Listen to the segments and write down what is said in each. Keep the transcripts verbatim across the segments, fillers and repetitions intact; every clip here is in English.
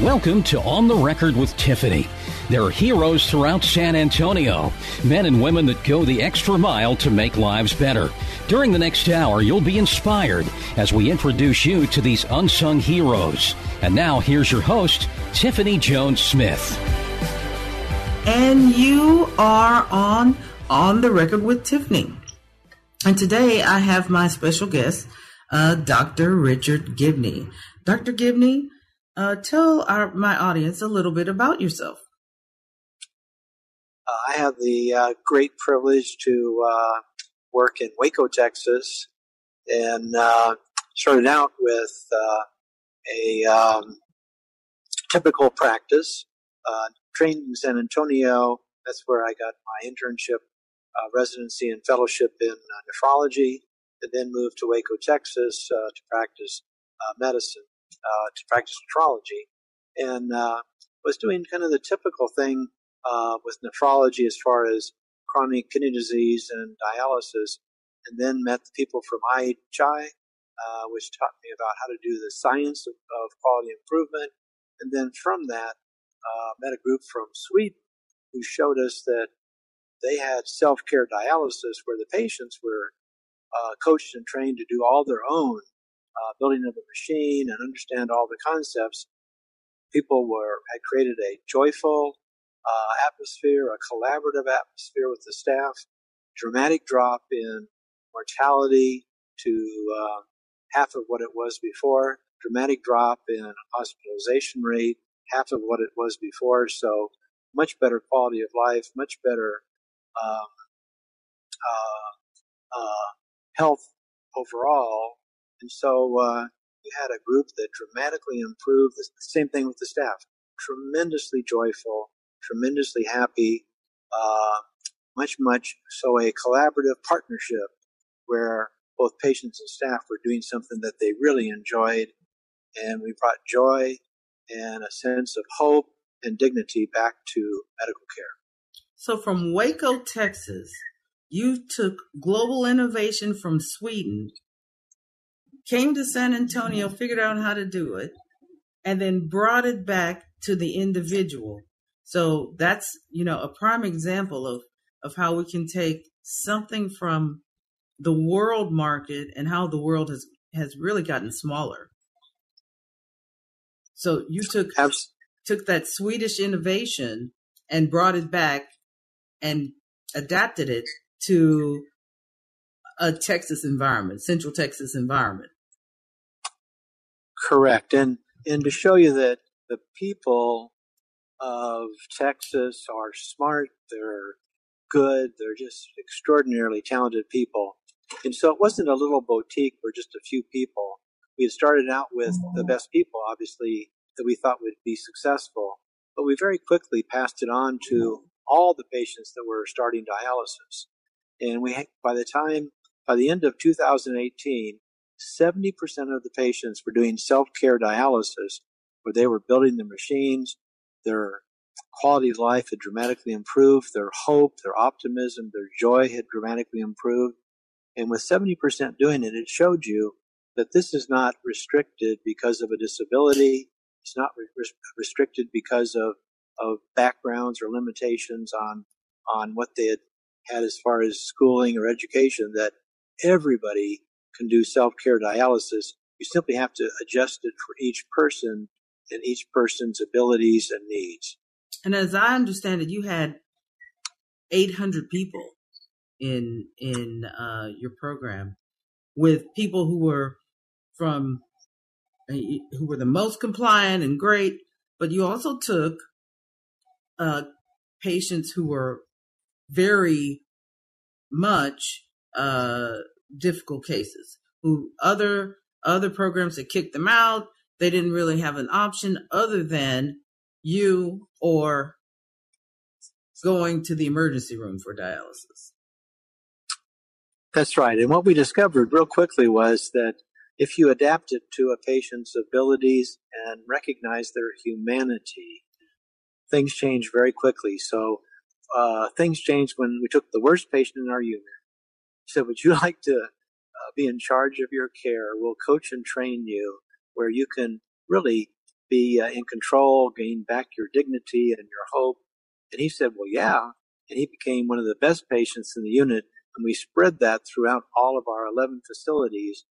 Welcome to On the Record with Tiffany. There are heroes throughout San Antonio, men and women that go the extra mile to make lives better. During the next hour, you'll be inspired as we introduce you to these unsung heroes. And now, here's your host, Tiffany Jones-Smith. And you are on On the Record with Tiffany. And today, I have my special guest, uh, Doctor Richard Gibney. Doctor Gibney, Uh, tell our, my audience a little bit about yourself. Uh, I have the uh, great privilege to uh, work in Waco, Texas, and uh, started out with uh, a um, typical practice. Uh, trained in San Antonio. That's where I got my internship, uh, residency, and fellowship in uh, nephrology, and then moved to Waco, Texas uh, to practice uh, medicine. Uh, to practice nephrology, and uh, was doing kind of the typical thing uh, with nephrology as far as chronic kidney disease and dialysis, and then met the people from I H I, uh, which taught me about how to do the science of, of quality improvement, and then from that, uh, met a group from Sweden who showed us that they had self-care dialysis where the patients were uh, coached and trained to do all their own Uh, building of a machine and understand all the concepts. People were had created a joyful uh, atmosphere, a collaborative atmosphere with the staff. Dramatic drop in mortality to uh, half of what it was before. Dramatic drop in hospitalization rate, half of what it was before. So much better quality of life, much better um, uh, uh, health overall. And so uh, we had a group that dramatically improved. The same thing with the staff. Tremendously joyful, tremendously happy, uh, much, much so a collaborative partnership where both patients and staff were doing something that they really enjoyed. And we brought joy and a sense of hope and dignity back to medical care. So from Waco, Texas, you took global innovation from Sweden, came to San Antonio, figured out how to do it, and then brought it back to the individual. So that's, you know, a prime example of, of how we can take something from the world market and how the world has, has really gotten smaller. So you took, took that Swedish innovation and brought it back and adapted it to a Texas environment, Central Texas environment. Correct. And and to show you that the people of Texas are smart, they're good, they're just extraordinarily talented people. And so it wasn't a little boutique or just a few people. We had started out with the best people, obviously, that we thought would be successful. But we very quickly passed it on to all the patients that were starting dialysis. And we, by the time, by the end of two thousand eighteen, seventy percent of the patients were doing self-care dialysis, where they were building the machines. Their quality of life had dramatically improved. Their hope, their optimism, their joy had dramatically improved. And with seventy percent doing it, it showed you that this is not restricted because of a disability. It's not re- restricted because of, of backgrounds or limitations on, on what they had had as far as schooling or education, that everybody can do self-care dialysis. You simply have to adjust it for each person and each person's abilities and needs. And as I understand it, you had eight hundred people in in uh, your program, with people who were from who were the most compliant and great, but you also took uh, patients who were very much uh, difficult cases, who other other programs had kicked them out. They didn't really have an option other than you or going to the emergency room for dialysis. That's right. And what we discovered real quickly was that if you adapted to a patient's abilities and recognized their humanity, things change very quickly. So uh, things changed when we took the worst patient in our unit. So would you like to uh, be in charge of your care? We'll coach and train you where you can really be uh, in control, gain back your dignity and your hope. And he said, well, yeah. And he became one of the best patients in the unit. And we spread that throughout all of our eleven facilities.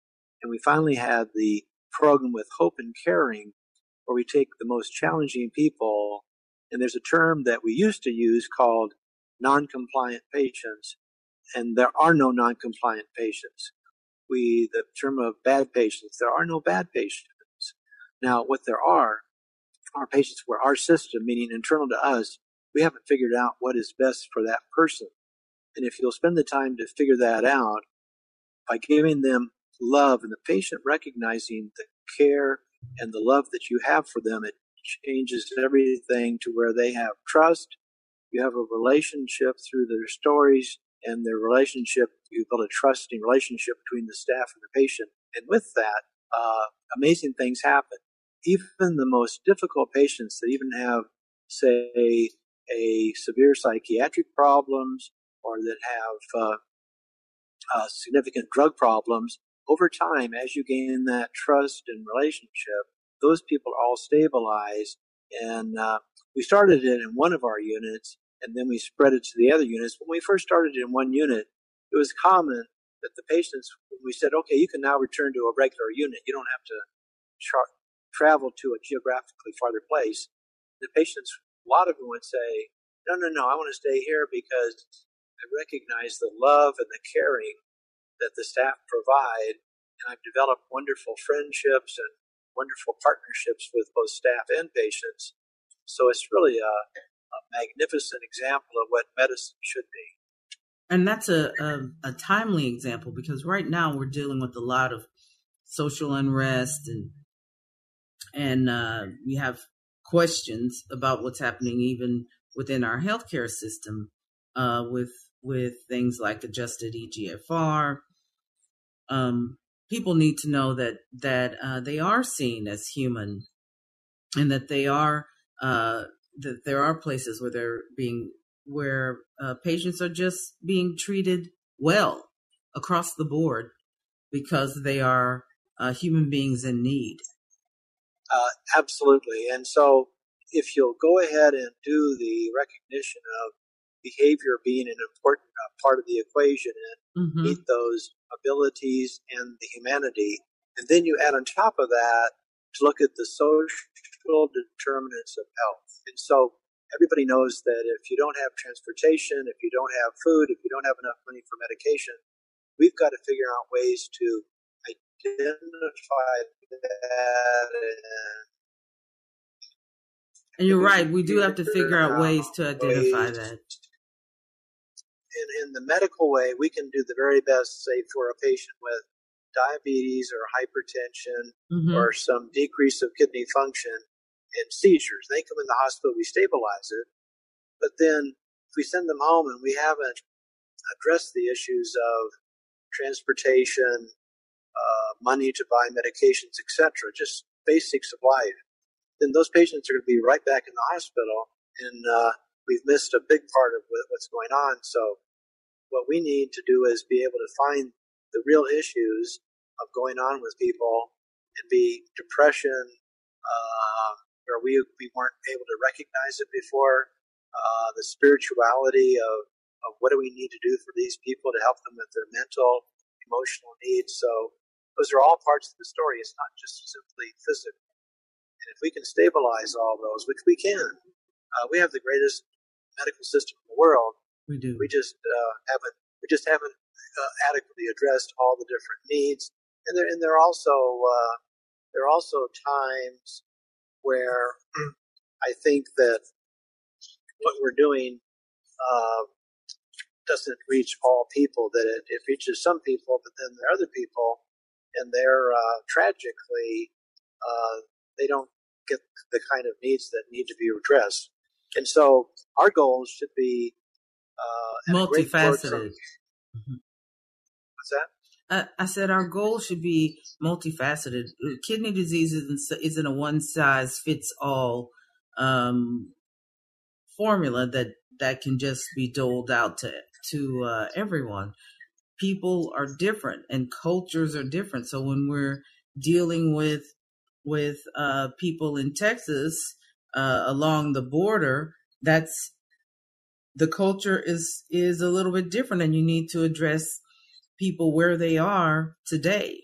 And we finally had the program with Hope and Caring, where we take the most challenging people. And there's a term that we used to use called non-compliant patients. And there are no non-compliant patients. We, the term of bad patients, there are no bad patients. Now, what there are, are patients where our system, meaning internal to us, we haven't figured out what is best for that person. And if you'll spend the time to figure that out by giving them love and the patient recognizing the care and the love that you have for them, it changes everything to where they have trust. You have a relationship through their stories and their relationship. You build a trusting relationship between the staff and the patient. And with that, uh, amazing things happen. Even the most difficult patients that even have, say, a severe psychiatric problems or that have uh, uh, significant drug problems, over time, as you gain that trust and relationship, those people all stabilize. And uh, we started it in one of our units, and then we spread it to the other units. When we first started in one unit, it was common that the patients, we said, okay, you can now return to a regular unit. You don't have to tra- travel to a geographically farther place. The patients, a lot of them would say, no, no, no, I want to stay here because I recognize the love and the caring that the staff provide, and I've developed wonderful friendships and wonderful partnerships with both staff and patients. So it's really a, a magnificent example of what medicine should be. And that's a, a, a timely example because right now we're dealing with a lot of social unrest and, and uh, we have questions about what's happening even within our healthcare system uh, with with things like adjusted E G F R. Um, people need to know that that uh, they are seen as human, and that they are uh, that there are places where they're being where uh, patients are just being treated well across the board because they are uh, human beings in need. Uh, absolutely. And so if you'll go ahead and do the recognition of behavior being an important uh, part of the equation and mm-hmm. meet those abilities and the humanity, and then you add on top of that to look at the social determinants of health. And so everybody knows that if you don't have transportation, if you don't have food, if you don't have enough money for medication, we've got to figure out ways to identify that. And, and you're right, we do have to figure out ways to identify ways. that. And in the medical way, we can do the very best, say, for a patient with diabetes or hypertension mm-hmm. or some decrease of kidney function and seizures. They come in the hospital, we stabilize it. But then if we send them home and we haven't addressed the issues of transportation, Uh, money to buy medications, et cetera, just basics of life, then those patients are going to be right back in the hospital, and uh, we've missed a big part of what's going on. So what we need to do is be able to find the real issues of going on with people and be depression, uh, where we, we weren't able to recognize it before, uh, the spirituality of, of what do we need to do for these people to help them with their mental, emotional needs. So those are all parts of the story. It's not just simply physical. And if we can stabilize all those, which we can, uh, we have the greatest medical system in the world. We do. We just uh, haven't. We just haven't uh, adequately addressed all the different needs. And there, and there are also uh, there are also times where I think that what we're doing uh, doesn't reach all people. That it, it reaches some people, but then there are other people. And they're uh, tragically, uh, they don't get the kind of needs that need to be addressed. And so our goals should be uh, multifaceted. Mm-hmm. What's that? Uh, I said our goal should be multifaceted. Kidney disease isn't, isn't a one-size-fits-all um, formula that, that can just be doled out to to uh, everyone. People are different and cultures are different. So when we're dealing with with uh, people in Texas uh, along the border, that's the culture is is a little bit different, and you need to address people where they are today.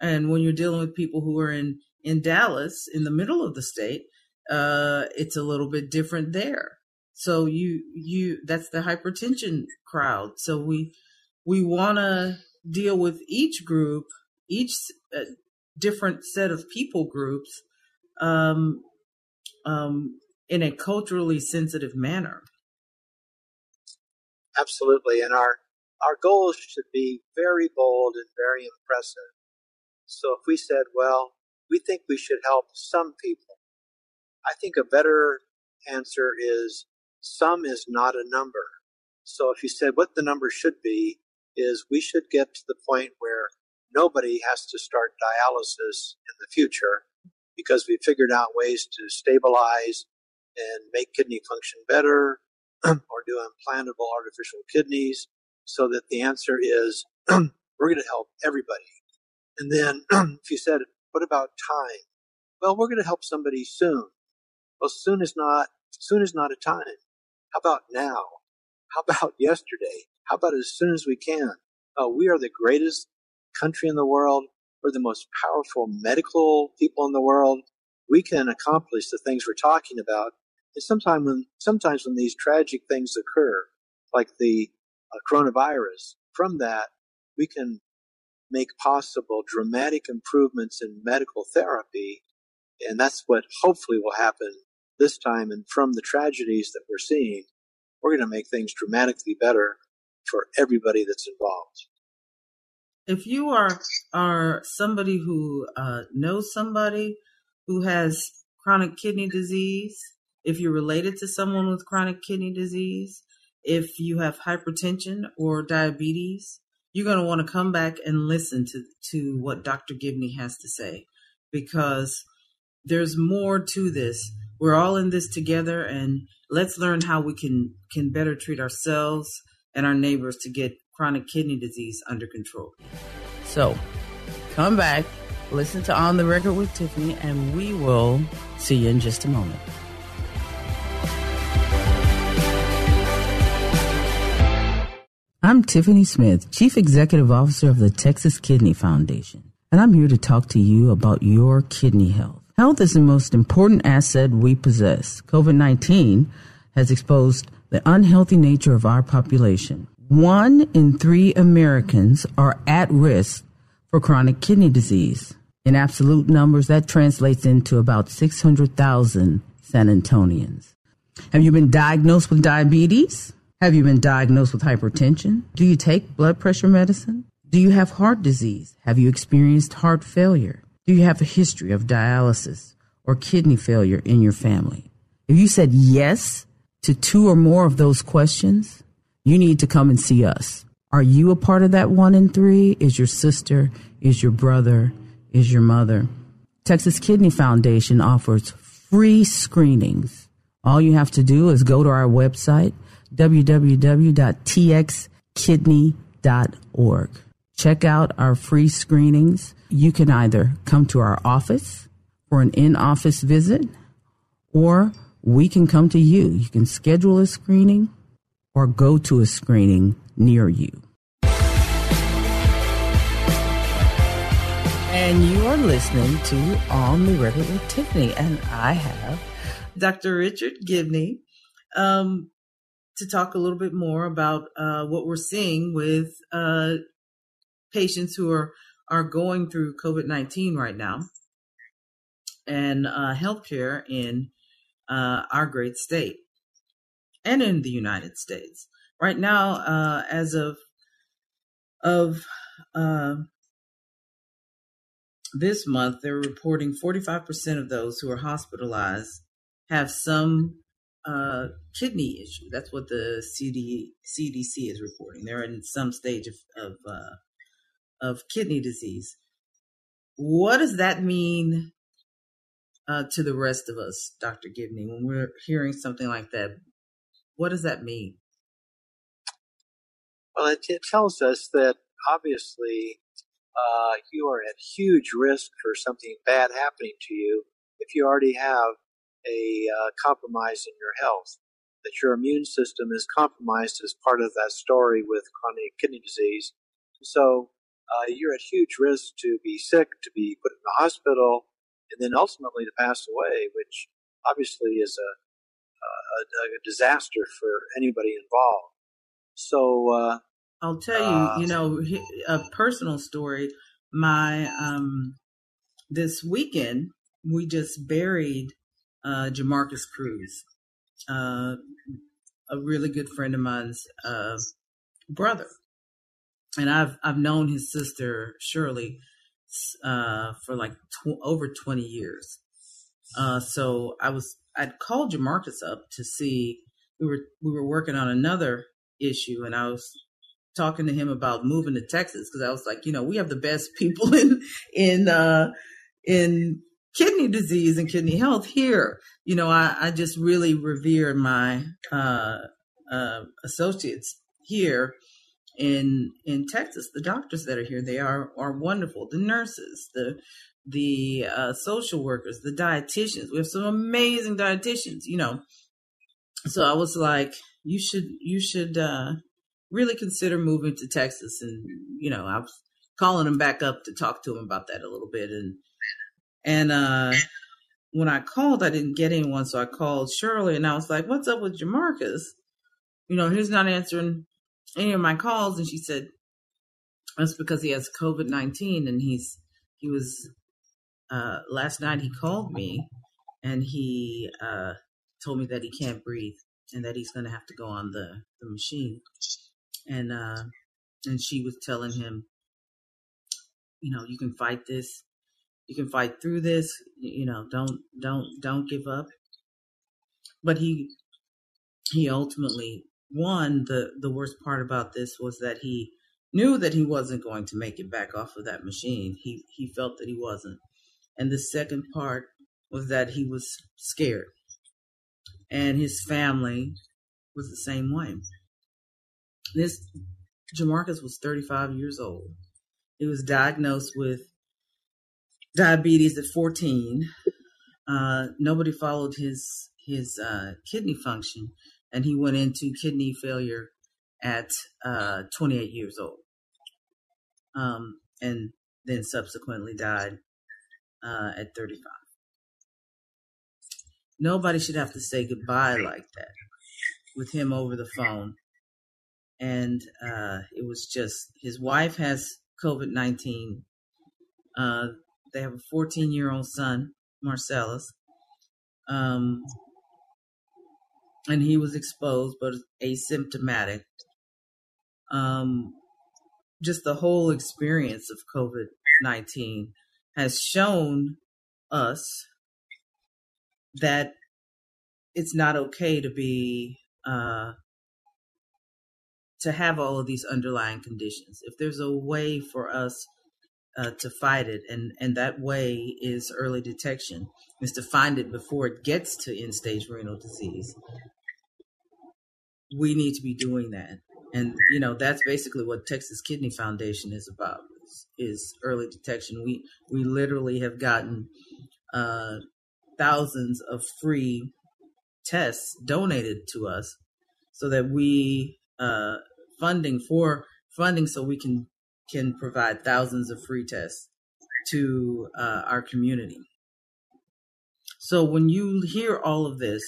And when you're dealing with people who are in, in Dallas, in the middle of the state, uh, it's a little bit different there. So you, you, that's the hypertension crowd. So we, we want to deal with each group, each uh, different set of people groups, um, um, in a culturally sensitive manner. Absolutely. And our, Our goals should be very bold and very impressive. So if we said, well, we think we should help some people, I think a better answer is some is not a number. So if you said what the number should be is we should get to the point where nobody has to start dialysis in the future because we figured out ways to stabilize and make kidney function better or do implantable artificial kidneys. So that the answer is, we're going to help everybody. And then if you said, what about time? Well, we're going to help somebody soon. Well, soon is not, soon is not a time. How about now? How about yesterday? How about as soon as we can? Uh, we are the greatest country in the world. We're the most powerful medical people in the world. We can accomplish the things we're talking about. And sometimes when, sometimes when these tragic things occur, like the Uh, coronavirus, from that, we can make possible dramatic improvements in medical therapy. And that's what hopefully will happen this time. And from the tragedies that we're seeing, we're going to make things dramatically better for everybody that's involved. If you are, are somebody who uh, knows somebody who has chronic kidney disease, if you're related to someone with chronic kidney disease, if you have hypertension or diabetes, you're going to want to come back and listen to, to what Doctor Gibney has to say, because there's more to this. We're all in this together, and let's learn how we can, can better treat ourselves and our neighbors to get chronic kidney disease under control. So come back, listen to On the Record with Tiffany, and we will see you in just a moment. I'm Tiffany Smith, Chief Executive Officer of the Texas Kidney Foundation, and I'm here to talk to you about your kidney health. Health is the most important asset we possess. COVID nineteen has exposed the unhealthy nature of our population. One in three Americans are at risk for chronic kidney disease. In absolute numbers, that translates into about six hundred thousand San Antonians. Have you been diagnosed with diabetes? Have you been diagnosed with hypertension? Do you take blood pressure medicine? Do you have heart disease? Have you experienced heart failure? Do you have a history of dialysis or kidney failure in your family? If you said yes to two or more of those questions, you need to come and see us. Are you a part of that one in three? Is your sister? Is your brother? Is your mother? Texas Kidney Foundation offers free screenings. All you have to do is go to our website, w w w dot t x kidney dot org. Check out our free screenings. You can either come to our office for an in-office visit, or we can come to you. You can schedule a screening or go to a screening near you. And you are listening to On the Record with Tiffany, and I have Doctor Richard Gibney. Um, to talk a little bit more about uh, what we're seeing with uh, patients who are, are going through COVID nineteen right now and uh, healthcare in uh, our great state and in the United States. Right now, uh, as of, of uh, this month, they're reporting forty-five percent of those who are hospitalized have some uh, kidney issue. That's what the C D C is reporting. They're in some stage of of, uh, of kidney disease. What does that mean uh, to the rest of us, Doctor Gibney, when we're hearing something like that? What does that mean? Well, it, it tells us that obviously uh, you are at huge risk for something bad happening to you if you already have a uh, compromise in your health, that your immune system is compromised as part of that story with chronic kidney disease. So uh, you're at huge risk to be sick, to be put in the hospital, and then ultimately to pass away, which obviously is a A, a disaster for anybody involved. So uh, I'll tell you, uh, you know, a personal story. My um, this weekend we just buried uh, Jamarcus Cruz, uh, a really good friend of mine's uh, brother, and I've I've known his sister Shirley uh, for like tw- over twenty years. Uh, so I was. I'd called Jamarcus up to see, we were we were working on another issue, and I was talking to him about moving to Texas because I was like, you know, we have the best people in in uh, in kidney disease and kidney health here. You know, I, I just really revere my uh, uh, associates here in in Texas. The doctors that are here, they are are wonderful. The nurses, the the uh, social workers, the dietitians. We have some amazing dietitians, you know. So I was like, you should, you should uh, really consider moving to Texas. And, you know, I was calling him back up to talk to him about that a little bit. And, and uh, when I called, I didn't get anyone. So I called Shirley and I was like, what's up with Jamarcus? You know, he's not answering any of my calls. And she said, that's because he has covid nineteen and he's, he was, Uh, last night he called me and he uh, told me that he can't breathe and that he's going to have to go on the, the machine. And, uh, and she was telling him, you know, you can fight this, you can fight through this, you know, don't, don't, don't give up. But he, he ultimately won. The, the worst part about this was that he knew that he wasn't going to make it back off of that machine. He, he felt that he wasn't. And the second part was that he was scared. And his family was the same way. This Jamarcus was thirty-five years old. He was diagnosed with diabetes at fourteen. Uh, nobody followed his his uh, kidney function. And he went into kidney failure at uh, twenty-eight years old. Um, and then subsequently died. Uh, at thirty-five. Nobody should have to say goodbye like that with him over the phone. And uh, it was just, his wife has covid nineteen. Uh, they have a fourteen-year-old son, Marcellus. Um, and he was exposed, but asymptomatic. Um, just the whole experience of covid nineteen has shown us that it's not okay to be, uh, to have all of these underlying conditions. If there's a way for us uh, to fight it, and, and that way is early detection, is to find it before it gets to end-stage renal disease. We need to be doing that. And, you know, that's basically what Texas Kidney Foundation is about. Is early detection. We we literally have gotten uh, thousands of free tests donated to us, so that we uh, funding for funding so we can can provide thousands of free tests to uh, our community. So when you hear all of this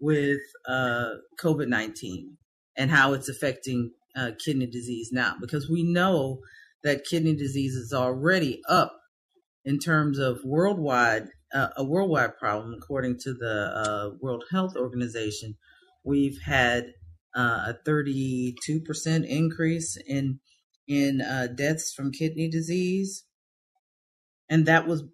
with uh, covid nineteen and how it's affecting uh, kidney disease now, because we know that kidney disease is already up in terms of worldwide, uh, a worldwide problem. According to the uh, World Health Organization, we've had uh, a thirty-two percent increase in in uh, deaths from kidney disease. And that was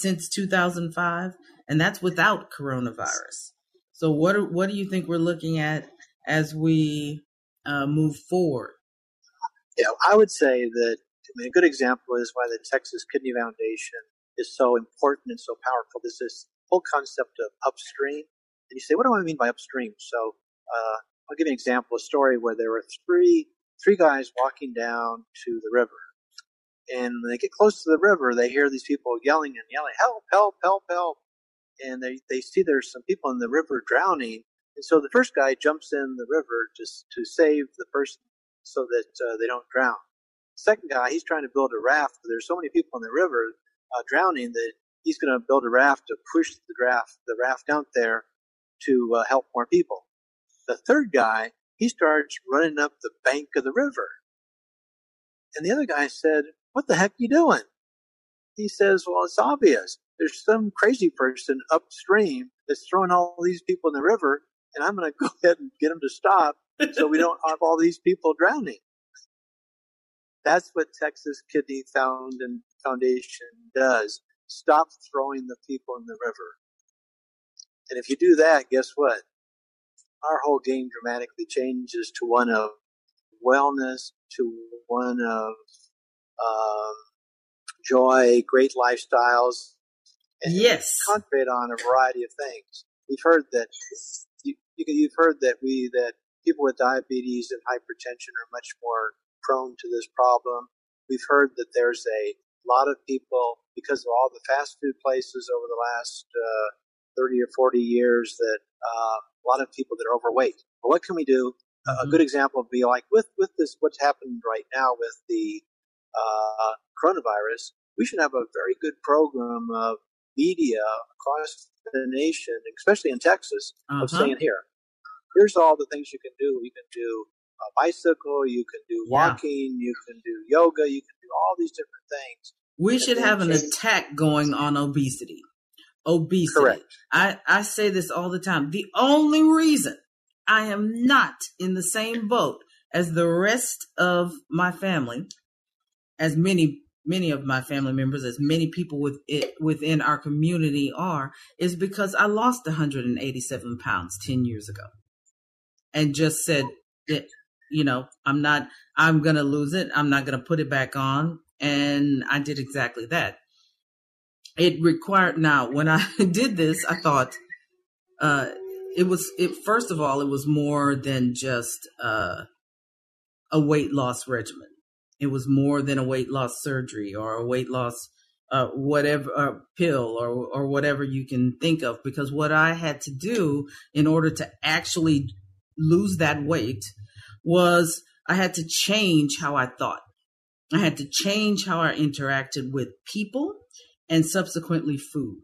since two thousand five, and that's without coronavirus. So what are, what do you think we're looking at as we uh, move forward? Yeah, I would say that I mean, a good example is why the Texas Kidney Foundation is so important and so powerful. There's this whole concept of upstream. And you say, what do I mean by upstream? So uh, I'll give you an example, a story where there were three three guys walking down to the river. And when they get close to the river, they hear these people yelling and yelling, help, help, help, help. And they, they see there's some people in the river drowning. And so the first guy jumps in the river just to save the person so that uh, they don't drown. Second guy, he's trying to build a raft, but there's so many people in the river uh, drowning that he's going to build a raft to push the raft, the raft out there to uh, help more people. The third guy, he starts running up the bank of the river. And the other guy said, what the heck are you doing? He says, well, it's obvious. There's some crazy person upstream that's throwing all these people in the river, and I'm going to go ahead and get them to stop so we don't have all these people drowning. That's what Texas Kidney Foundation does. Stop throwing the people in the river. And if you do that, guess what? Our whole game dramatically changes to one of wellness, to one of um, joy, great lifestyles. And yes. Concentrate on a variety of things. We've heard that you, you've heard that we that people with diabetes and hypertension are much more prone to this problem. We've heard that there's a lot of people, because of all the fast food places over the last uh, thirty or forty years, that uh, a lot of people that are overweight. But what can we do? Mm-hmm. A good example would be like with, with this, what's happened right now with the uh, coronavirus, we should have a very good program of media across the nation, especially in Texas, uh-huh. of saying, here, here's all the things you can do. You can do a bicycle, you can do walking, yeah. you can do yoga, you can do all these different things. We and should have an change. attack going on obesity. Obesity. Correct. I, I say this all the time. The only reason I am not in the same boat as the rest of my family, as many, many of my family members, as many people with it, within our community are, is because I lost one hundred eighty-seven pounds ten years ago and just said that, you know, I'm not, I'm going to lose it. I'm not going to put it back on. And I did exactly that. It required, now, when I did this, I thought, uh, it was, it, first of all, it was more than just uh, a weight loss regimen. It was more than a weight loss surgery or a weight loss, uh, whatever uh, pill or, or whatever you can think of, because what I had to do in order to actually lose that weight was I had to change how I thought. I had to change how I interacted with people and subsequently food,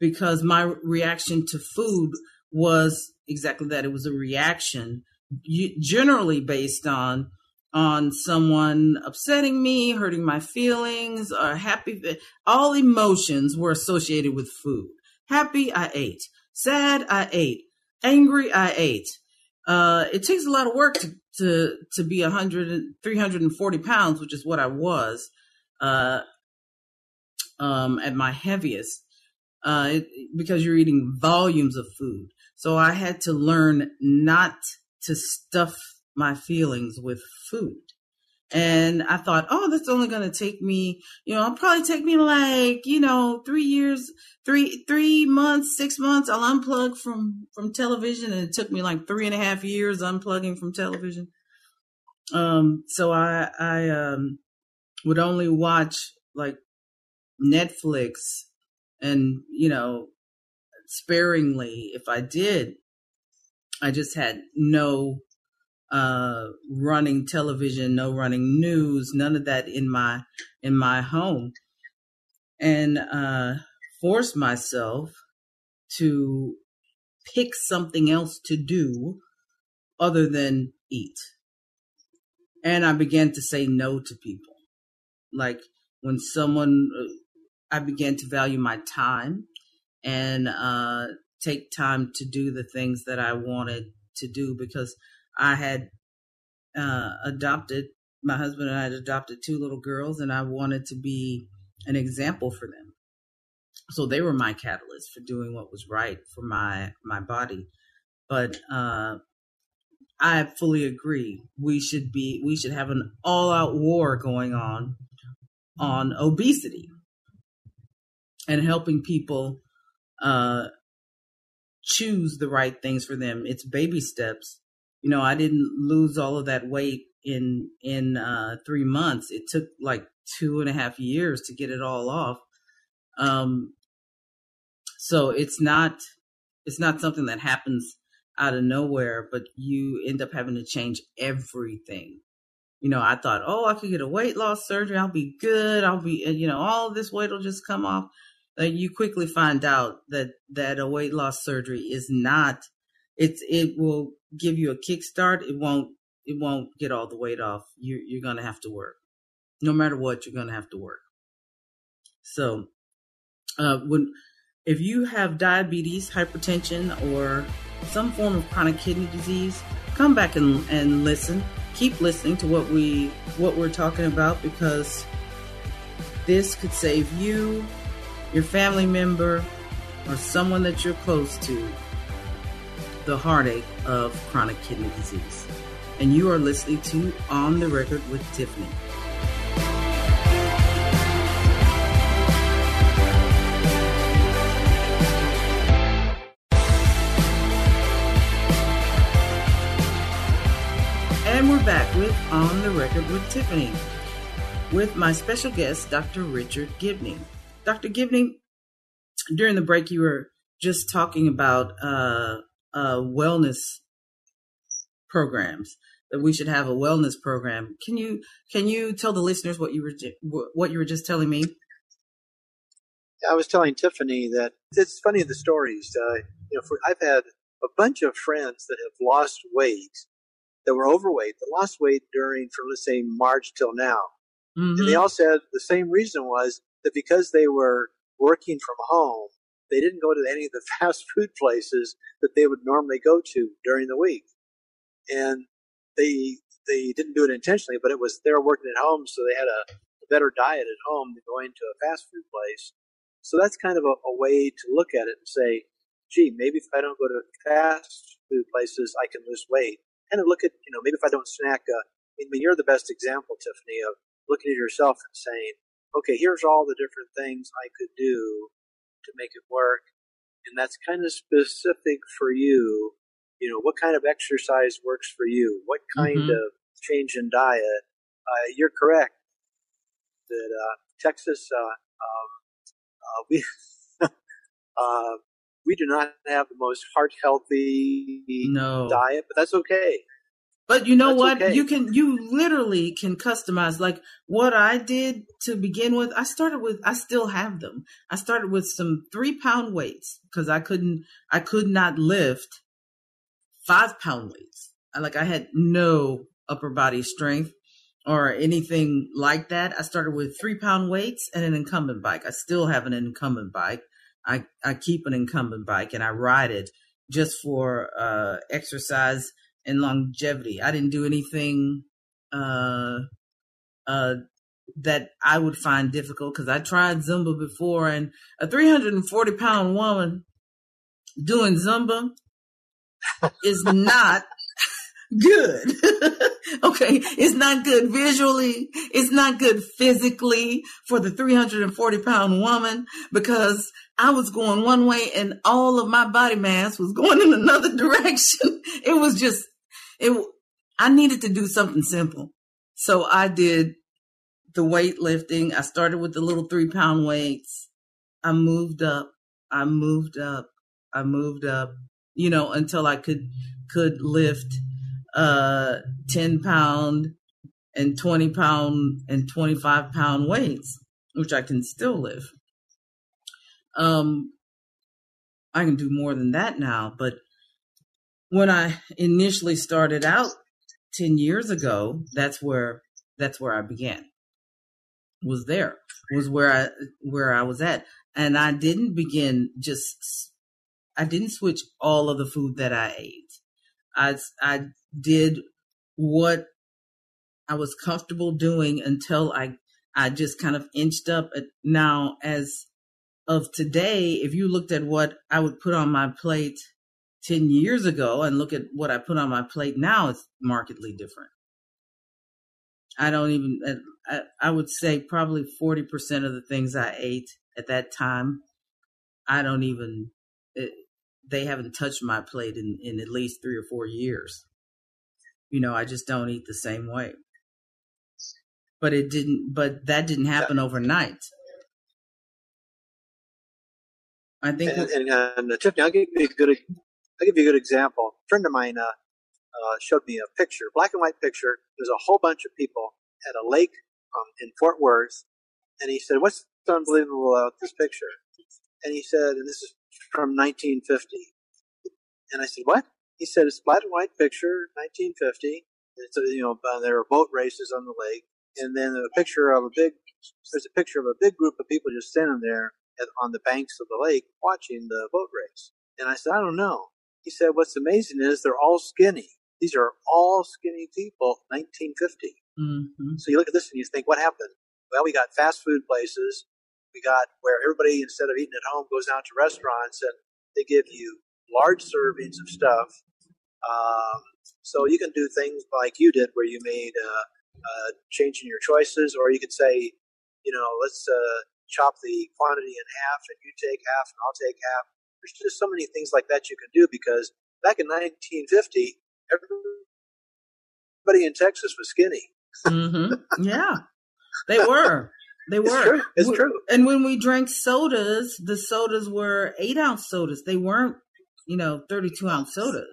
because my reaction to food was exactly that. It was a reaction generally based on on someone upsetting me, hurting my feelings, or happy. All emotions were associated with food. Happy, I ate. Sad, I ate. Angry, I ate. Uh, it takes a lot of work to, to, to be one hundred, three hundred forty pounds, which is what I was, uh, um, at my heaviest, uh, it, because you're eating volumes of food. So I had to learn not to stuff my feelings with food. And I thought, oh, that's only going to take me, you know, it'll probably take me like, you know, three years, three, three months, six months. I'll unplug from, from television. And it took me like three and a half years unplugging from television. Um, so I, I, um, would only watch like Netflix and, you know, sparingly if I did. I just had no, uh, running television, no running news, none of that in my, in my home, and, uh, force myself to pick something else to do other than eat. And I began to say no to people. Like when someone, I began to value my time and, uh, take time to do the things that I wanted to do, because I had uh, adopted, my husband and I had adopted two little girls, and I wanted to be an example for them. So they were my catalyst for doing what was right for my, my body. But uh, I fully agree. We should be, we should have an all out war going on, on obesity and helping people uh, choose the right things for them. It's baby steps. You know, I didn't lose all of that weight in, in uh, three months. It took like two and a half years to get it all off. Um, so it's not, it's not something that happens out of nowhere, but you end up having to change everything. You know, I thought, oh, I could get a weight loss surgery. I'll be good. I'll be, you know, all this weight will just come off. Like, you quickly find out that, that a weight loss surgery is not, it's, it will give you a kickstart. It won't, it won't get all the weight off. You're, you're going to have to work. No matter what, you're going to have to work. So, Uh, when, if you have diabetes, hypertension, or some form of chronic kidney disease, come back and, and listen. Keep listening to what we what we're talking about, because this could save you, your family member, or someone that you're close to the heartache of chronic kidney disease. And you are listening to On the Record with Tiffany. Back with On the Record with Tiffany, with my special guest, Doctor Richard Gibney. Doctor Gibney, during the break, you were just talking about uh, uh, wellness programs, that we should have a wellness program. Can you can you tell the listeners what you were what you were just telling me? I was telling Tiffany that it's funny, the stories. Uh, you know, for, I've had a bunch of friends that have lost weight, that were overweight, that lost weight during, from let's say March till now. Mm-hmm. And they all said the same reason was that because they were working from home, they didn't go to any of the fast food places that they would normally go to during the week. And they they didn't do it intentionally, but it was they were working at home, so they had a, a better diet at home than going to a fast food place. So that's kind of a, a way to look at it and say, gee, maybe if I don't go to fast food places, I can lose weight. Kind of look at, you know, maybe if I don't snack, uh, I mean, you're the best example, Tiffany, of looking at yourself and saying, okay, here's all the different things I could do to make it work. And that's kind of specific for you. You know, what kind of exercise works for you? What kind mm-hmm. of change in diet? Uh, you're correct that uh, Texas, uh, um, uh, we uh, We do not have the most heart-healthy no. diet, but that's okay. But you know that's what? Okay. You can you literally can customize. Like what I did to begin with, I started with. I still have them. I started with some three-pound weights because I couldn't. I could not lift five-pound weights. I, like I had no upper body strength or anything like that. I started with three-pound weights and an incumbent bike. I still have an incumbent bike. I, I keep an incumbent bike and I ride it just for uh, exercise and longevity. I didn't do anything uh, uh, that I would find difficult because I tried Zumba before, and a three hundred forty pound woman doing Zumba is not good. Okay. It's not good visually. It's not good physically for the three hundred forty pound woman, because I was going one way and all of my body mass was going in another direction. It was just, it, I needed to do something simple. So I did the weightlifting. I started with the little three pound weights. I moved up. I moved up. I moved up, you know, until I could, could lift uh, ten pound and twenty pound and twenty-five pound weights, which I can still lift. Um, I can do more than that now, but when I initially started out ten years ago, that's where, that's where I began, was there, was where I, where I was at. And I didn't begin just, I didn't switch all of the food that I ate. I, I did what I was comfortable doing until I, I just kind of inched up. Now, as of today, if you looked at what I would put on my plate ten years ago and look at what I put on my plate now, it's markedly different. I don't even, I, I would say probably forty percent of the things I ate at that time, I don't even, it, they haven't touched my plate in, in at least three or four years. You know, I just don't eat the same way. But it didn't, but that didn't happen yeah. overnight. I think. And, and, uh, and uh, Tiffany, I'll give you a good, I'll give you a good example. A friend of mine, uh, Uh, showed me a picture, black and white picture. There's a whole bunch of people at a lake um, in Fort Worth. And he said, what's unbelievable about this picture? And he said, and this is from nineteen fifty. And I said, what? He said, it's a black and white picture, nineteen fifty. And so, you know, uh, there were boat races on the lake. And then a picture of a big, there's a picture of a big group of people just standing there at, on the banks of the lake watching the boat race. And I said, I don't know. He said, what's amazing is they're all skinny. These are all skinny people, nineteen fifty. Mm-hmm. So you look at this and you think, what happened? Well, we got fast food places. We got where everybody, instead of eating at home, goes out to restaurants and they give you large servings of stuff. Um, so you can do things like you did where you made uh, uh, change in your choices, or you could say, you know, let's uh, chop the quantity in half and you take half and I'll take half. There's just so many things like that you can do, because back in nineteen fifty, everybody in Texas was skinny. Mm-hmm. Yeah, they were. They were. It's true. It's we, true. And when we drank sodas, the sodas were eight ounce sodas. They weren't, you know, thirty-two ounce sodas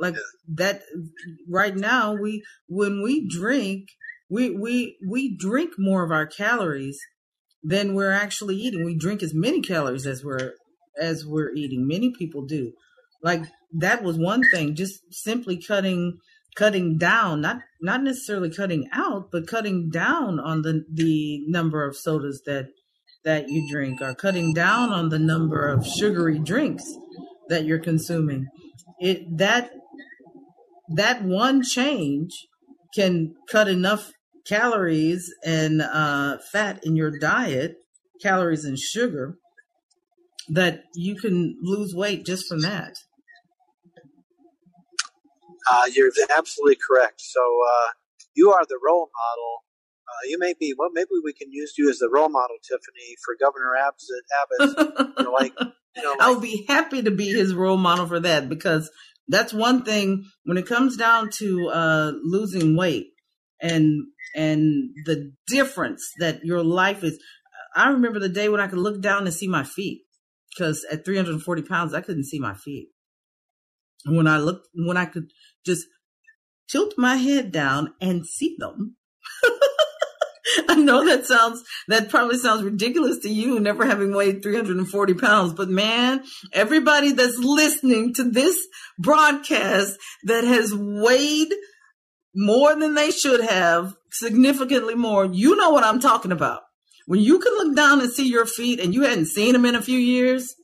like yeah. that. Right now, we when we drink, we we we drink more of our calories than we're actually eating. We drink as many calories as we're as we're eating. Many people do. Like, that was one thing, just simply cutting cutting down, not not necessarily cutting out, but cutting down on the, the number of sodas that that you drink, or cutting down on the number of sugary drinks that you're consuming. It that that one change can cut enough calories and uh, fat in your diet, calories and sugar, that you can lose weight just from that. Uh, you're absolutely correct. So uh, you are the role model. Uh, you may be, well, maybe we can use you as the role model, Tiffany, for Governor Abbott. you know, like, you know, like, I'll be happy to be his role model for that, because that's one thing when it comes down to uh, losing weight and and the difference that your life is. I remember the day when I could look down and see my feet, because at three hundred forty pounds, I couldn't see my feet. When I looked, when I could just tilt my head down and see them. I know that sounds, that probably sounds ridiculous to you, never having weighed three hundred forty pounds. But man, everybody that's listening to this broadcast that has weighed more than they should have, significantly more, you know what I'm talking about. When you can look down and see your feet and you hadn't seen them in a few years,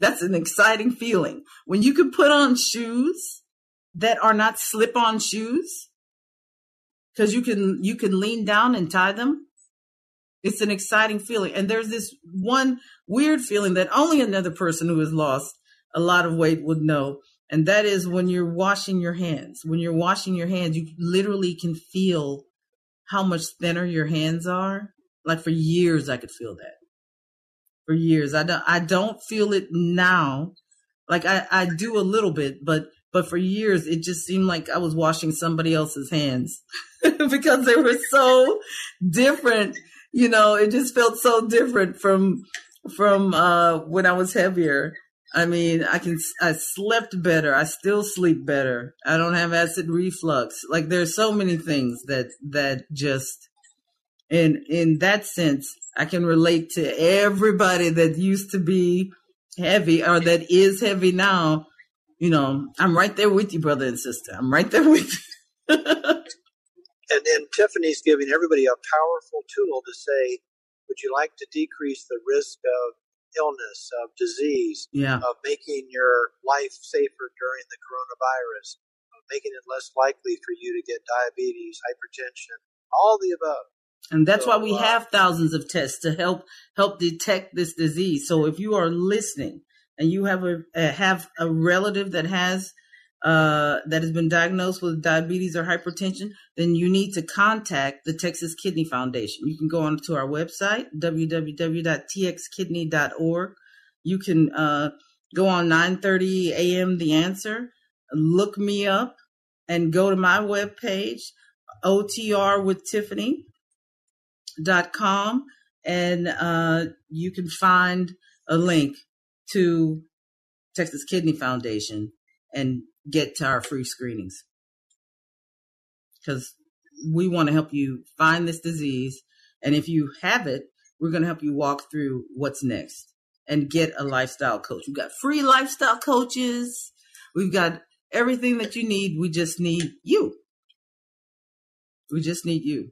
that's an exciting feeling. When you can put on shoes that are not slip-on shoes, because you can you can lean down and tie them, it's an exciting feeling. And there's this one weird feeling that only another person who has lost a lot of weight would know, and that is when you're washing your hands. When you're washing your hands, you literally can feel how much thinner your hands are. Like, for years, I could feel that. For years. I don't, I don't feel it now. Like I, I do a little bit, but, but for years it just seemed like I was washing somebody else's hands because they were so different. You know, it just felt so different from, from, uh, when I was heavier. I mean, I can, I slept better. I still sleep better. I don't have acid reflux. Like, there's so many things that, that just, and in that sense, I can relate to everybody that used to be heavy or that is heavy now. You know, I'm right there with you, brother and sister. I'm right there with you. and, and Tiffany's giving everybody a powerful tool to say, would you like to decrease the risk of illness, of disease, yeah. of making your life safer during the coronavirus, of making it less likely for you to get diabetes, hypertension, all the above. And that's so, why we wow. have thousands of tests to help help detect this disease. So if you are listening and you have a have a relative that has uh, that has been diagnosed with diabetes or hypertension, then you need to contact the Texas Kidney Foundation. You can go on to our website, w w w dot t x kidney dot org. You can uh, go on nine thirty a m The Answer, look me up, and go to my webpage, O T R with Tiffany dot com, and uh, you can find a link to Texas Kidney Foundation and get to our free screenings, because we want to help you find this disease. And if you have it, we're going to help you walk through what's next and get a lifestyle coach. We've got free lifestyle coaches. We've got everything that you need. We just need you. We just need you.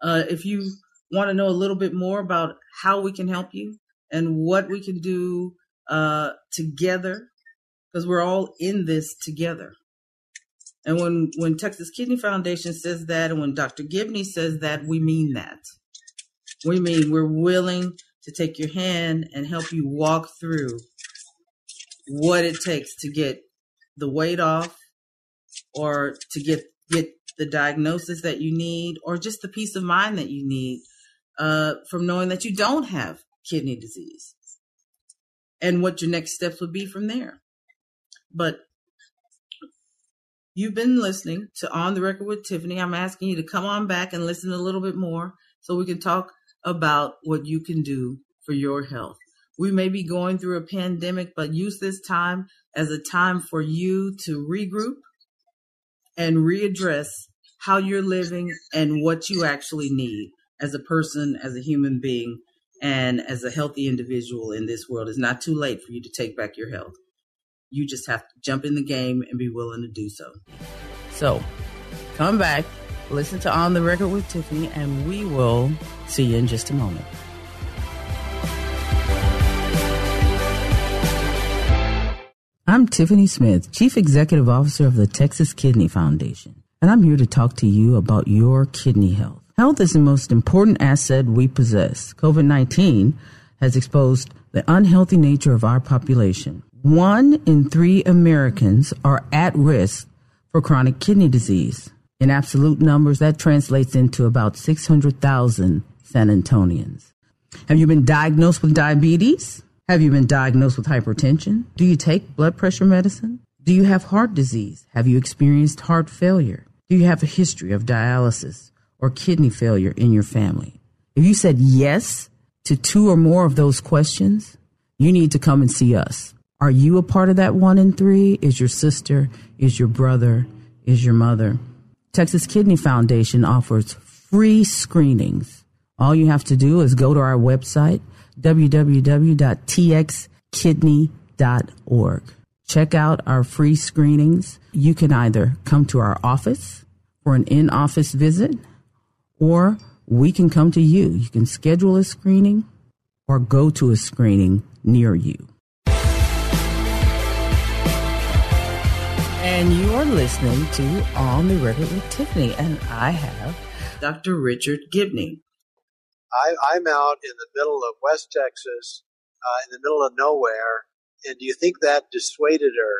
Uh, if you want to know a little bit more about how we can help you and what we can do uh, together, because we're all in this together. And when, when Texas Kidney Foundation says that, and when Doctor Gibney says that, we mean that. We mean we're willing to take your hand and help you walk through what it takes to get the weight off, or to get get the diagnosis that you need, or just the peace of mind that you need uh, from knowing that you don't have kidney disease, and what your next steps would be from there. But you've been listening to On the Record with Tiffany. I'm asking you to come on back and listen a little bit more so we can talk about what you can do for your health. We may be going through a pandemic, but use this time as a time for you to regroup and readdress how you're living and what you actually need as a person, as a human being, and as a healthy individual in this world. It's not too late for you to take back your health. You just have to jump in the game and be willing to do so. So come back, listen to On the Record with Tiffany, and we will see you in just a moment. I'm Tiffany Smith, Chief Executive Officer of the Texas Kidney Foundation, and I'm here to talk to you about your kidney health. Health is the most important asset we possess. COVID nineteen has exposed the unhealthy nature of our population. One in three Americans are at risk for chronic kidney disease. In absolute numbers, that translates into about six hundred thousand San Antonians. Have you been diagnosed with diabetes? Have you been diagnosed with hypertension? Do you take blood pressure medicine? Do you have heart disease? Have you experienced heart failure? Do you have a history of dialysis or kidney failure in your family? If you said yes to two or more of those questions, you need to come and see us. Are you a part of that one in three? Is your sister? Is your brother? Is your mother? Texas Kidney Foundation offers free screenings. All you have to do is go to our website, w w w dot t x kidney dot org. Check out our free screenings. You can either come to our office for an in-office visit, or we can come to you. You can schedule a screening or go to a screening near you. And you are listening to On the Record with Tiffany, and I have Doctor Richard Gibney. I, I'm out in the middle of West Texas, uh, in the middle of nowhere, and do you think that dissuaded her?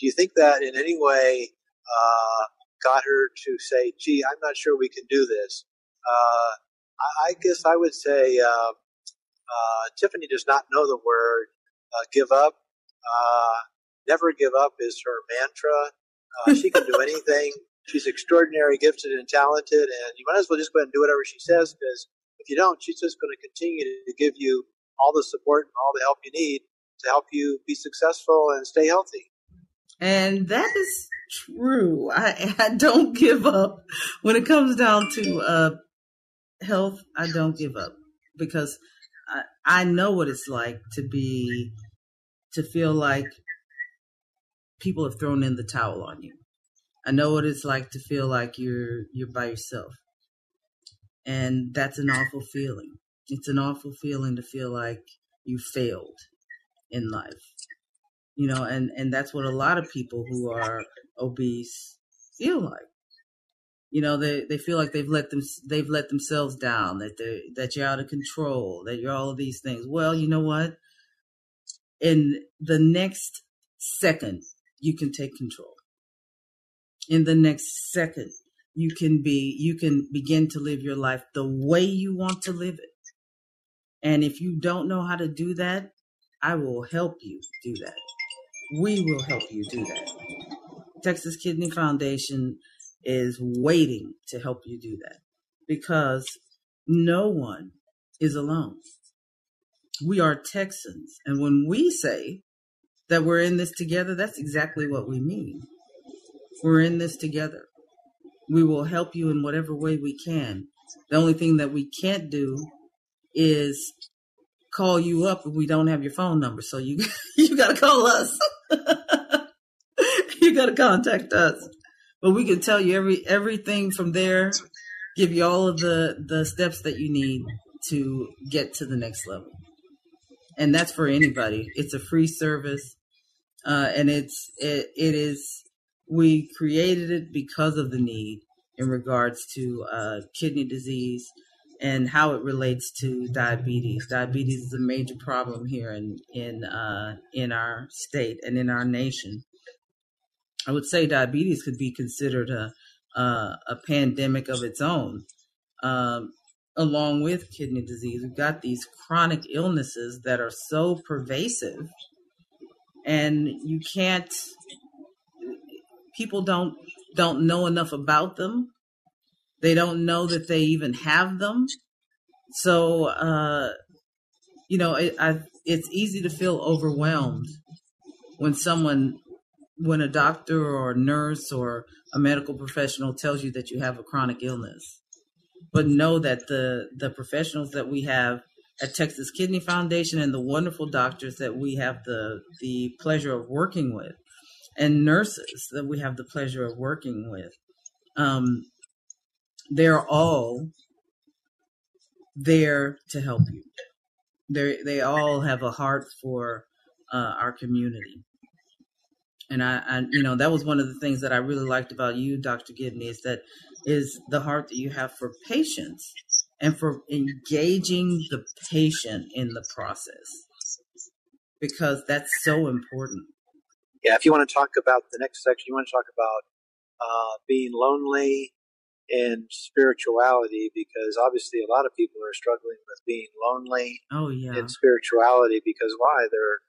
Do you think that in any way uh, got her to say, gee, I'm not sure we can do this? Uh, I, I guess I would say uh, uh, Tiffany does not know the word uh, give up. Uh, never give up is her mantra. Uh, she can do anything. She's extraordinary, gifted, and talented, and you might as well just go ahead and do whatever she says, because if you don't, she's just going to continue to give you all the support and all the help you need to help you be successful and stay healthy. And that is true. I, I don't give up. When it comes down to uh, health, I don't give up, because I, I know what it's like to be, to feel like people have thrown in the towel on you. I know what it's like to feel like you're you're by yourself. And that's an awful feeling. It's an awful feeling to feel like you failed in life. You know, and, and that's what a lot of people who are obese feel like. You know, they, they feel like they've let them they've let themselves down, that they that you're out of control, that you're all of these things. Well, you know what? In the next second, you can take control. In the next second, you can be you can begin to live your life the way you want to live it. And if you don't know how to do that, I will help you do that. We will help you do that. Texas Kidney Foundation is waiting to help you do that, because no one is alone. We are Texans. And when we say that we're in this together, that's exactly what we mean. We're in this together. We will help you in whatever way we can. The only thing that we can't do is call you up if we don't have your phone number. So you you got to call us. You got to contact us. But we can tell you every everything from there, give you all of the, the steps that you need to get to the next level. And that's for anybody. It's a free service. Uh, and it's it, it is, we created it because of the need in regards to uh, kidney disease and how it relates to diabetes. Diabetes is a major problem here in, in, uh, in our state and in our nation. I would say diabetes could be considered a uh, a pandemic of its own, um, along with kidney disease. We've got these chronic illnesses that are so pervasive, and you can't. People don't don't know enough about them. They don't know that they even have them. So uh, you know, it, I, it's easy to feel overwhelmed when someone. When a doctor or a nurse or a medical professional tells you that you have a chronic illness. But know that the, the professionals that we have at Texas Kidney Foundation and the wonderful doctors that we have the, the pleasure of working with, and nurses that we have the pleasure of working with, um, they're all there to help you. They they all have a heart for uh, our community. And I, I, you know, that was one of the things that I really liked about you, Doctor Gibney, is that is the heart that you have for patients and for engaging the patient in the process, because that's so important. Yeah. If you want to talk about the next section, you want to talk about uh, being lonely and spirituality, because obviously a lot of people are struggling with being lonely. Oh, yeah. And spirituality, because why? They're,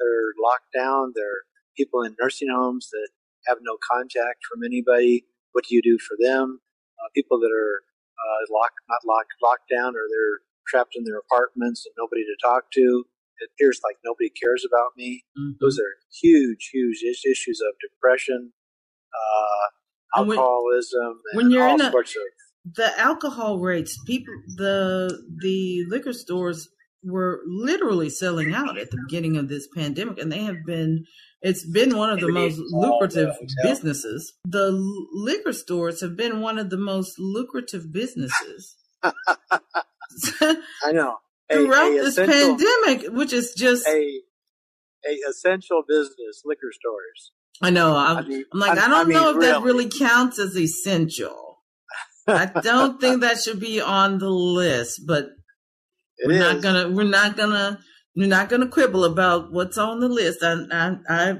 they're locked down. They're, people in nursing homes that have no contact from anybody. What do you do for them? Uh, people that are uh, locked, not locked, locked down, or they're trapped in their apartments and nobody to talk to. It appears like nobody cares about me. Mm-hmm. Those are huge, huge is- issues of depression, uh, alcoholism, and when, when you're all in a, sorts of the alcohol rates. People, the the liquor stores were literally selling out at the beginning of this pandemic, and they have been. It's been one of the most lucrative businesses. The liquor stores have been one of the most lucrative businesses. I know. A, throughout a this essential, pandemic, which is just a, a essential business, liquor stores. I know. I'm, I mean, I'm like, I, I don't I mean, know if really. that really counts as essential. I don't think that should be on the list, but it we're is. not gonna. We're not gonna. You're not going to quibble about what's on the list. I, I, I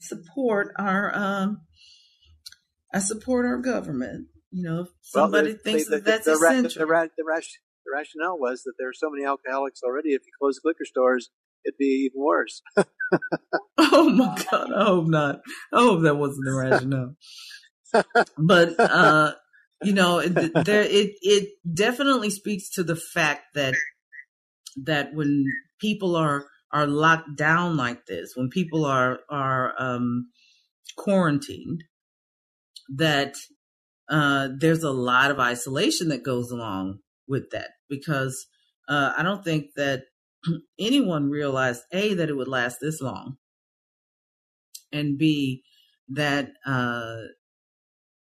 support our, um, I support our government. You know, if somebody well, thinks they, that the, that's the, essential. The, the, the, the rationale was that there are so many alcoholics already. If you close the liquor stores, it'd be even worse. Oh my God! I hope not. I hope that wasn't the rationale. But uh, you know, there it it definitely speaks to the fact that that when people are, are locked down like this, when people are, are um, quarantined, that uh, there's a lot of isolation that goes along with that, because uh, I don't think that anyone realized, A, that it would last this long, and B, that uh,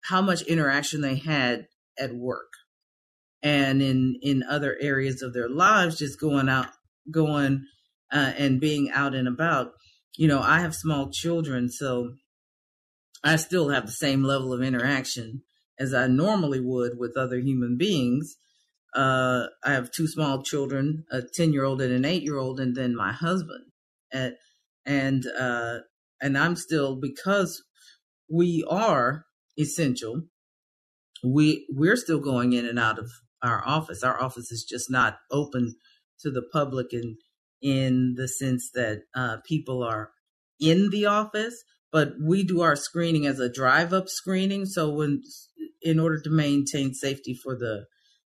how much interaction they had at work and in, in other areas of their lives, just going out going uh, and being out and about. You know, I have small children, so I still have the same level of interaction as I normally would with other human beings. Uh, I have two small children, a ten-year-old and an eight-year-old, and then my husband. And and, uh, and I'm still, because we are essential, we, we're still going in and out of our office. Our office is just not open to the public in, in the sense that uh, people are in the office, but we do our screening as a drive-up screening. So when, in order to maintain safety for the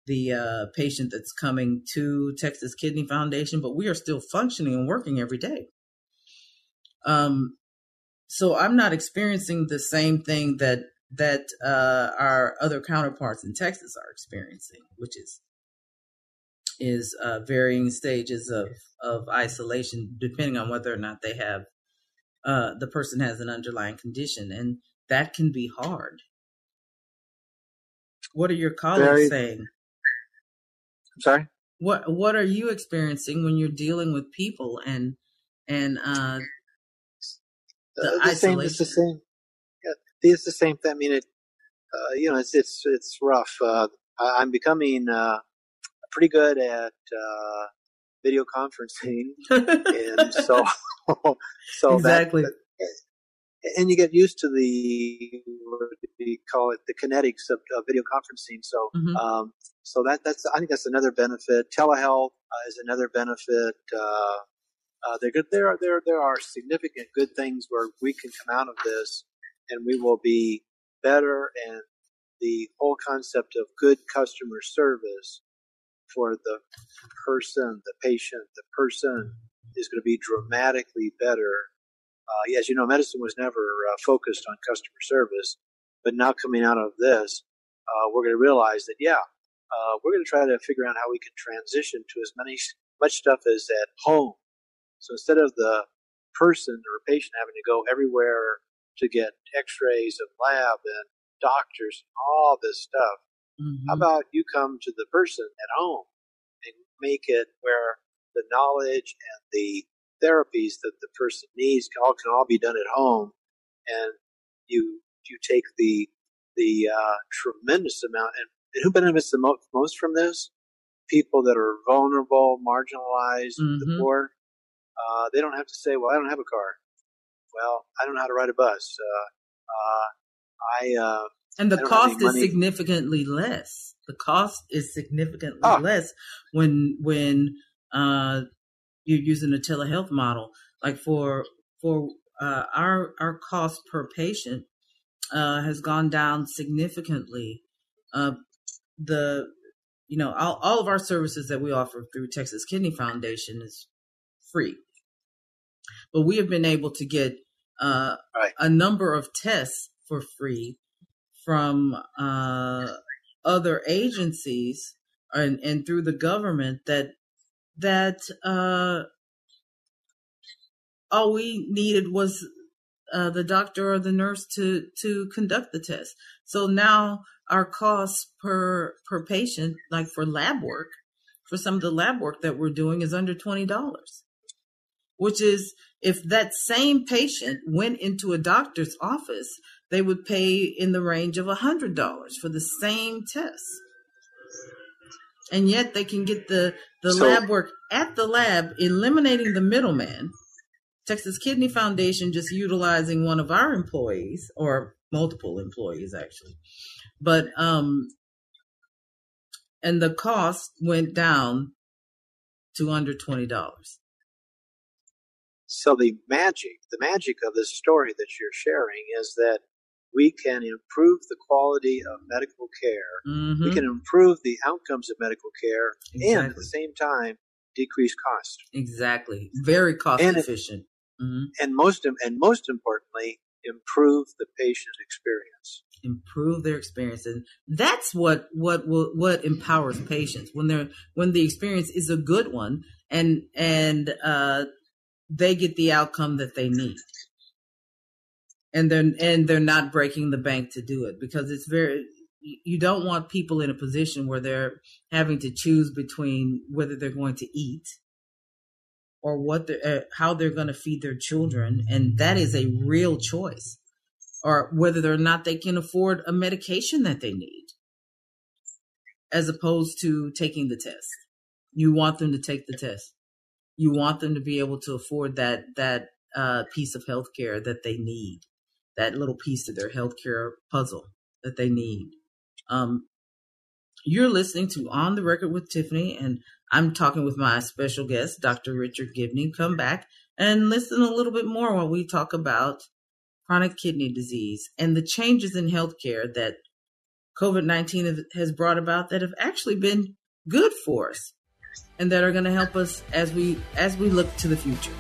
the uh, patient that's coming to Texas Kidney Foundation, but we are still functioning and working every day. Um, so I'm not experiencing the same thing that that uh, our other counterparts in Texas are experiencing, which is is uh, varying stages of of isolation, depending on whether or not they have uh, the person has an underlying condition, and that can be hard. What are your colleagues Very- saying? Sorry? What What are you experiencing when you're dealing with people and and uh, the, uh, the isolation? Same, it's the same. Yeah, it's the same thing. I mean, it. Uh, you know, it's it's it's rough. Uh, I'm becoming uh, pretty good at uh, video conferencing, and so so exactly. That, that, and you get used to the what do you call it the kinetics of, of video conferencing. So. Mm-hmm. Um, So that that's I think that's another benefit. Telehealth uh, is another benefit. Uh, uh, they're good. There are there there are significant good things where we can come out of this, and we will be better. And the whole concept of good customer service for the person, the patient, the person is going to be dramatically better. Uh, as you know, medicine was never uh, focused on customer service, but now coming out of this, uh, we're going to realize that yeah. Uh, we're going to try to figure out how we can transition to as many much stuff as at home. So instead of the person or patient having to go everywhere to get x-rays and lab and doctors and all this stuff, mm-hmm. how about you come to the person at home and make it where the knowledge and the therapies that the person needs can all, can all be done at home, and you you take the, the uh, tremendous amount and And who benefits the mo- most from this? People that are vulnerable, marginalized, mm-hmm. the poor. Uh, they don't have to say, well, I don't have a car. Well, I don't know how to ride a bus. Uh, uh, I uh, And the I cost is significantly less. The cost is significantly oh. less when when uh, you're using a telehealth model. Like for for uh, our, our cost per patient uh, has gone down significantly. Uh, The, you know, all, all of our services that we offer through Texas Kidney Foundation is free, but we have been able to get uh, right. a number of tests for free from uh, other agencies and, and through the government that that uh, all we needed was uh, the doctor or the nurse to to conduct the test. So now. Our costs per per patient, like for lab work, for some of the lab work that we're doing is under twenty dollars, which is if that same patient went into a doctor's office, they would pay in the range of one hundred dollars for the same test. And yet they can get the, the so, lab work at the lab, eliminating the middleman. Texas Kidney Foundation just utilizing one of our employees or multiple employees, actually. But, um, and the cost went down to under twenty dollars. So the magic, the magic of this story that you're sharing is that we can improve the quality of medical care. Mm-hmm. We can improve the outcomes of medical care exactly. and at the same time, decrease cost. Exactly. Very cost and efficient. It, mm-hmm. And most, and most importantly, improve the patient experience. Improve their experience, and that's what what what empowers patients when they're when the experience is a good one, and and uh, they get the outcome that they need, and they're and they're not breaking the bank to do it because it's very you don't want people in a position where they're having to choose between whether they're going to eat or what they're, uh, how they're going to feed their children, and that is a real choice. or whether or not they can afford a medication that they need, as opposed to taking the test. You want them to take the test. You want them to be able to afford that that uh, piece of healthcare that they need, that little piece of their healthcare puzzle that they need. Um, you're listening to On the Record with Tiffany, and I'm talking with my special guest, Doctor Richard Gibney. Come back and listen a little bit more while we talk about chronic kidney disease and the changes in healthcare that covid nineteen has brought about that have actually been good for us and that are going to help us as we as we look to the future.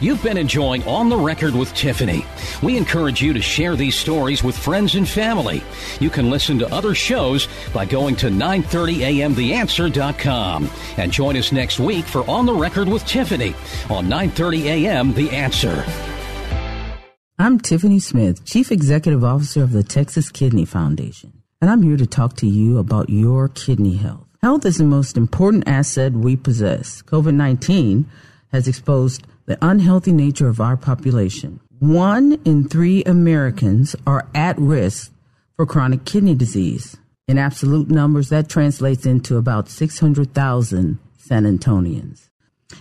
You've been enjoying On the Record with Tiffany. We encourage you to share these stories with friends and family. You can listen to other shows by going to nine thirty a m the answer dot com. And join us next week for On the Record with Tiffany on nine thirty a m The Answer. I'm Tiffany Smith, Chief Executive Officer of the Texas Kidney Foundation, and I'm here to talk to you about your kidney health. Health is the most important asset we possess. covid nineteen has exposed the unhealthy nature of our population. One in three Americans are at risk for chronic kidney disease. In absolute numbers, that translates into about six hundred thousand San Antonians.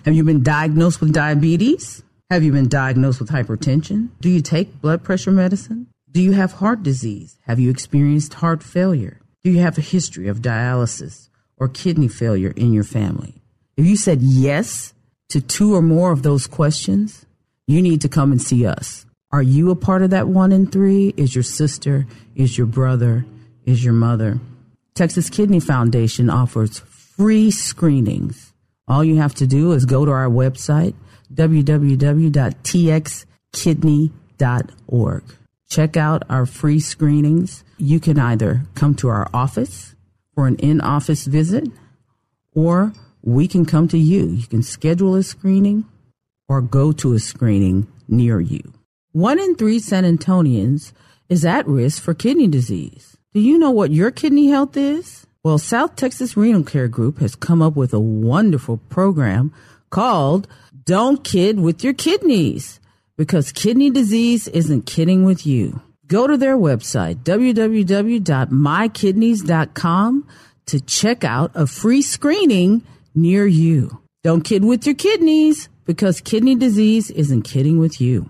Have you been diagnosed with diabetes? Have you been diagnosed with hypertension? Do you take blood pressure medicine? Do you have heart disease? Have you experienced heart failure? Do you have a history of dialysis or kidney failure in your family? If you said yes to two or more of those questions, you need to come and see us. Are you a part of that one in three? Is your sister? Is your brother? Is your mother? Texas Kidney Foundation offers free screenings. All you have to do is go to our website, w w w dot t x kidney dot org. Check out our free screenings. You can either come to our office for an in-office visit, or we can come to you. You can schedule a screening or go to a screening near you. One in three San Antonians is at risk for kidney disease. Do you know what your kidney health is? Well, South Texas Renal Care Group has come up with a wonderful program called Don't Kid with Your Kidneys, because kidney disease isn't kidding with you. Go to their website, w w w dot my kidneys dot com, to check out a free screening near you. Don't kid with your kidneys, because kidney disease isn't kidding with you.